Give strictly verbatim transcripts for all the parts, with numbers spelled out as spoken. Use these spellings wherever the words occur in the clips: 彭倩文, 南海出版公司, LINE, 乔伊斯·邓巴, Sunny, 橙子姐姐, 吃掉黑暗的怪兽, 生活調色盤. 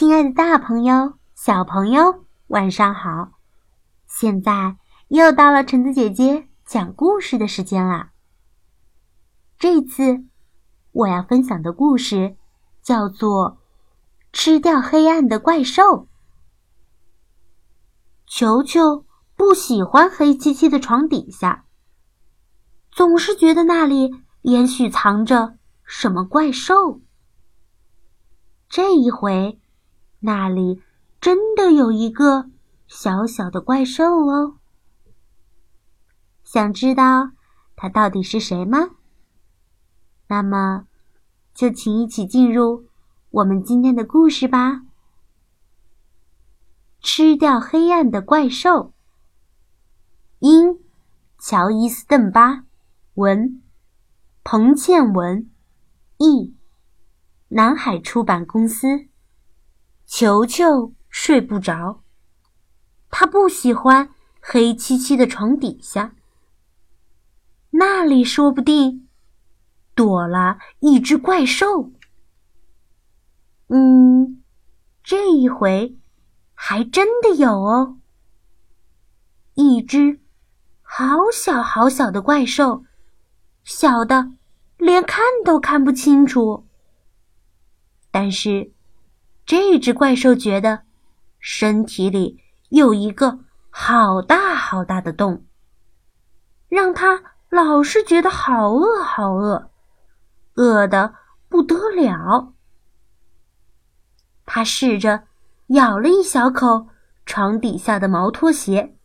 亲爱的大朋友、小朋友，晚上好！现在又到了橙子姐姐讲故事的时间啦。这次我要分享的故事叫做《吃掉黑暗的怪兽》。球球不喜欢黑漆漆的床底下，总是觉得那里也许藏着什么怪兽。这一回，那里真的有一个小小的怪兽哦。想知道它到底是谁吗？那么，就请一起进入我们今天的故事吧。吃掉黑暗的怪兽，因乔伊斯·邓巴，文，彭倩文，译，南海出版公司。球球睡不着，他不喜欢黑漆漆的床底下，那里说不定躲了一只怪兽。嗯，这一回还真的有哦，一只好小好小的怪兽，小的连看都看不清楚。但是这只怪兽觉得身体里有一个好大好大的洞，让它老是觉得好饿好饿，饿得不得了。它试着咬了一小口床底下的毛拖鞋，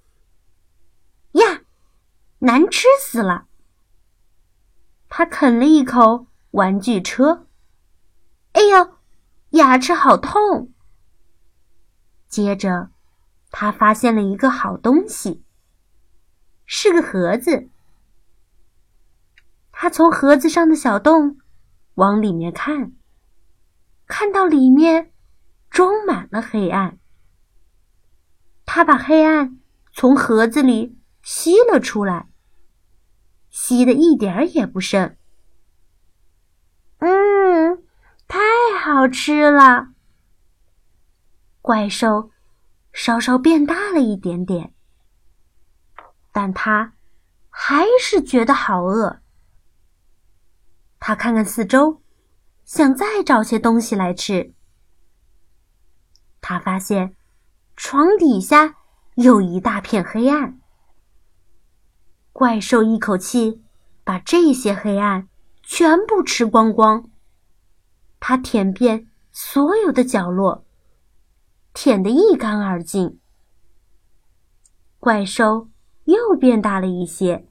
呀，难吃死了。它啃了一口玩具车，哎呦，牙齿好痛。接着他发现了一个好东西，是个盒子。他从盒子上的小洞往里面看，看到里面装满了黑暗。他把黑暗从盒子里吸了出来，吸得一点儿也不剩。嗯，太好吃了。怪兽稍稍变大了一点点，但他还是觉得好饿。他看看四周，想再找些东西来吃。他发现床底下有一大片黑暗。怪兽一口气把这些黑暗全部吃光光，他舔遍所有的角落，舔得一干二净。怪兽又变大了一些，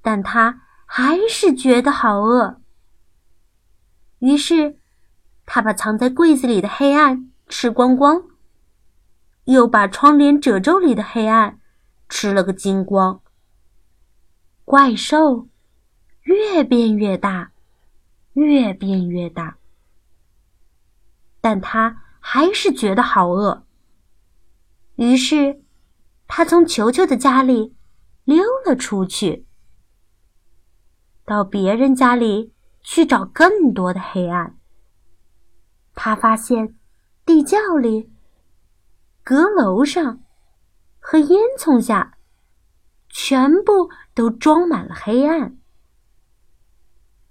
但他还是觉得好饿。于是，他把藏在柜子里的黑暗吃光光，又把窗帘褶皱里的黑暗吃了个精光。怪兽越变越大，越变越大，但他还是觉得好饿。于是他从球球的家里溜了出去，到别人家里去找更多的黑暗。他发现地窖里、阁楼上和烟囱下全部都装满了黑暗。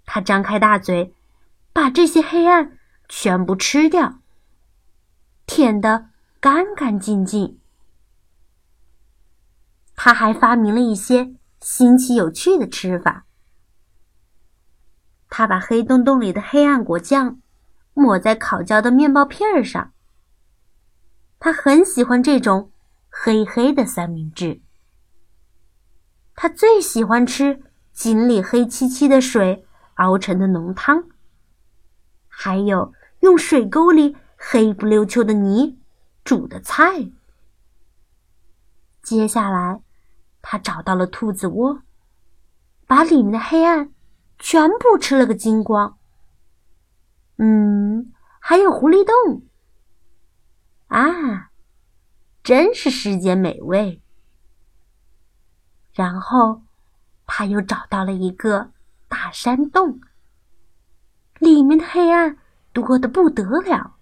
他张开大嘴，把这些黑暗全部吃掉，舔得干干净净。他还发明了一些新奇有趣的吃法。他把黑洞洞里的黑暗果酱抹在烤焦的面包片上。他很喜欢这种黑黑的三明治。他最喜欢吃井里黑漆漆的水熬成的浓汤，还有用水沟里黑不溜秋的泥煮的菜。接下来，他找到了兔子窝，把里面的黑暗全部吃了个精光。嗯，还有狐狸洞。啊，真是世间美味。然后，他又找到了一个大山洞，里面的黑暗多得不得了，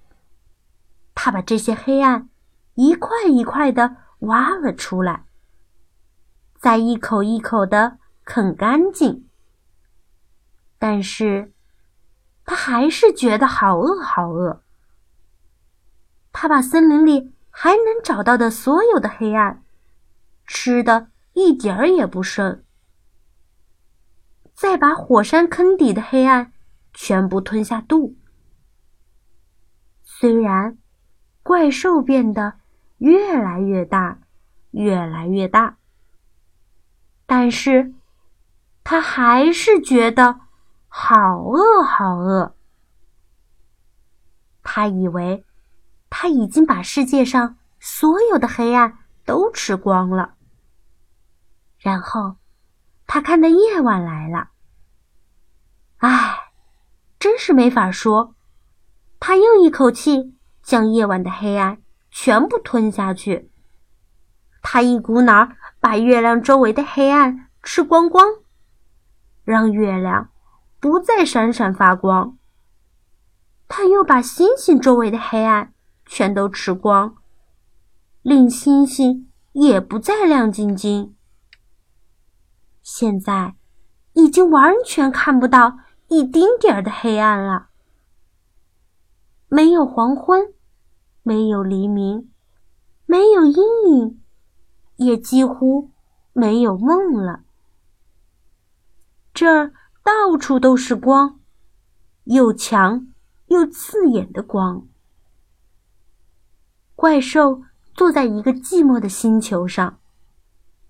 他把这些黑暗一块一块地挖了出来，再一口一口地啃干净。但是他还是觉得好饿好饿。他把森林里还能找到的所有的黑暗吃的一点儿也不剩，再把火山坑底的黑暗全部吞下肚。虽然怪兽变得越来越大越来越大，但是他还是觉得好饿好饿。他以为他已经把世界上所有的黑暗都吃光了。然后他看到夜晚来了。唉，真是没法说。他又一口气将夜晚的黑暗全部吞下去。他一股脑儿把月亮周围的黑暗吃光光，让月亮不再闪闪发光。他又把星星周围的黑暗全都吃光，令星星也不再亮晶晶。现在已经完全看不到一丁点儿的黑暗了。没有黄昏，没有黎明，没有阴影，也几乎没有梦了。这儿到处都是光，又强又刺眼的光。怪兽坐在一个寂寞的星球上，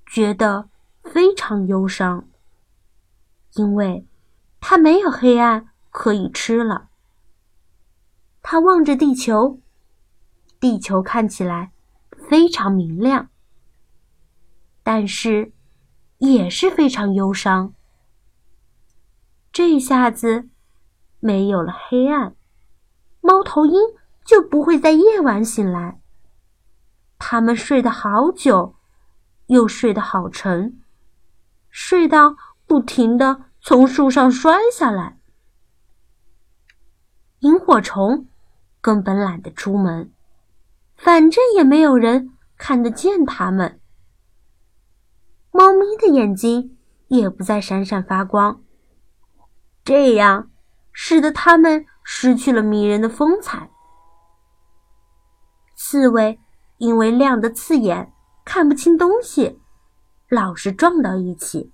觉得非常忧伤，因为它没有黑暗可以吃了。它望着地球，地球看起来非常明亮，但是也是非常忧伤。这下子没有了黑暗，猫头鹰就不会在夜晚醒来。他们睡得好久，又睡得好沉，睡到不停地从树上摔下来。萤火虫根本懒得出门，反正也没有人看得见它们。猫咪的眼睛也不再闪闪发光，这样使得它们失去了迷人的风采。刺猬因为亮得刺眼，看不清东西，老是撞到一起。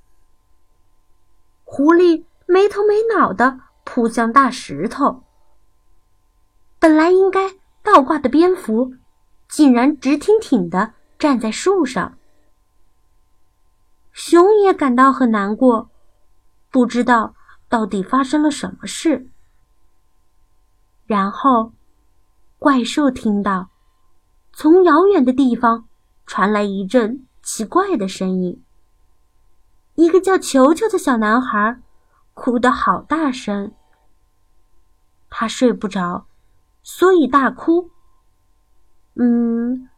狐狸没头没脑地扑向大石头，本来应该倒挂的蝙蝠竟然直挺挺地站在树上。熊也感到很难过，不知道到底发生了什么事。然后怪兽听到从遥远的地方传来一阵奇怪的声音。一个叫球球的小男孩哭得好大声。他睡不着，所以大哭。嗯，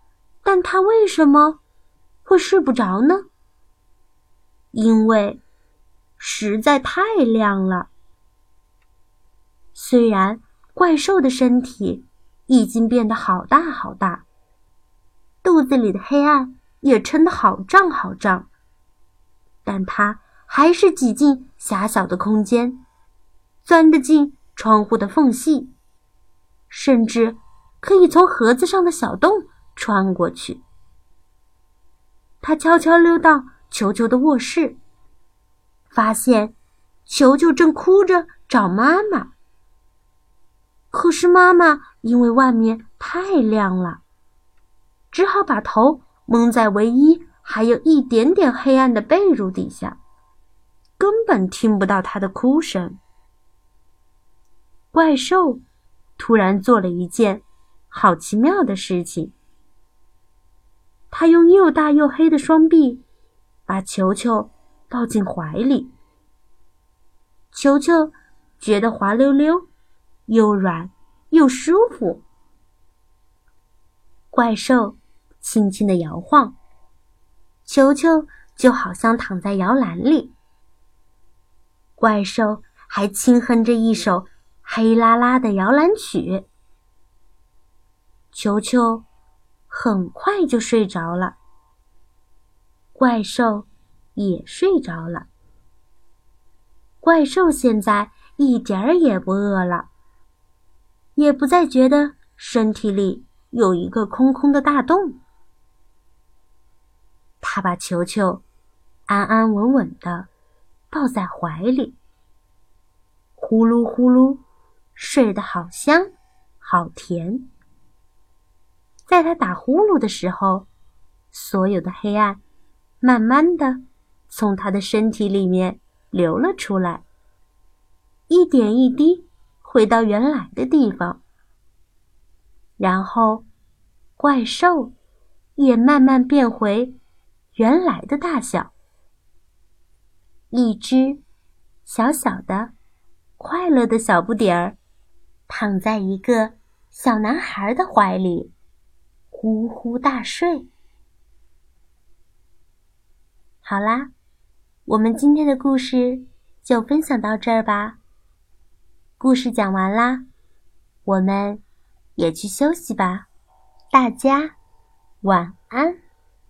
但他为什么会睡不着呢？因为实在太亮了。虽然怪兽的身体已经变得好大好大，肚子里的黑暗也撑得好胀好胀，但它还是挤进狭小的空间，钻得进窗户的缝隙，甚至可以从盒子上的小洞穿过去。它悄悄溜到球球的卧室，发现球球正哭着找妈妈。可是妈妈因为外面太亮了，只好把头蒙在唯一还有一点点黑暗的被褥底下，根本听不到他的哭声。怪兽突然做了一件好奇妙的事情，他用又大又黑的双臂把球球抱进怀里。球球觉得滑溜溜，又软又舒服。怪兽轻轻地摇晃，球球就好像躺在摇篮里。怪兽还轻哼着一首黑拉拉的摇篮曲。球球很快就睡着了，怪兽也睡着了。怪兽现在一点儿也不饿了，也不再觉得身体里有一个空空的大洞。他把球球安安稳稳地抱在怀里，呼噜呼噜睡得好香好甜。在他打呼噜的时候，所有的黑暗慢慢地从他的身体里面流了出来，一点一滴回到原来的地方。然后怪兽也慢慢变回原来的大小，一只小小的快乐的小不点儿躺在一个小男孩的怀里，呼呼大睡。好啦，我们今天的故事就分享到这儿吧。故事讲完啦，我们也去休息吧。大家晚安。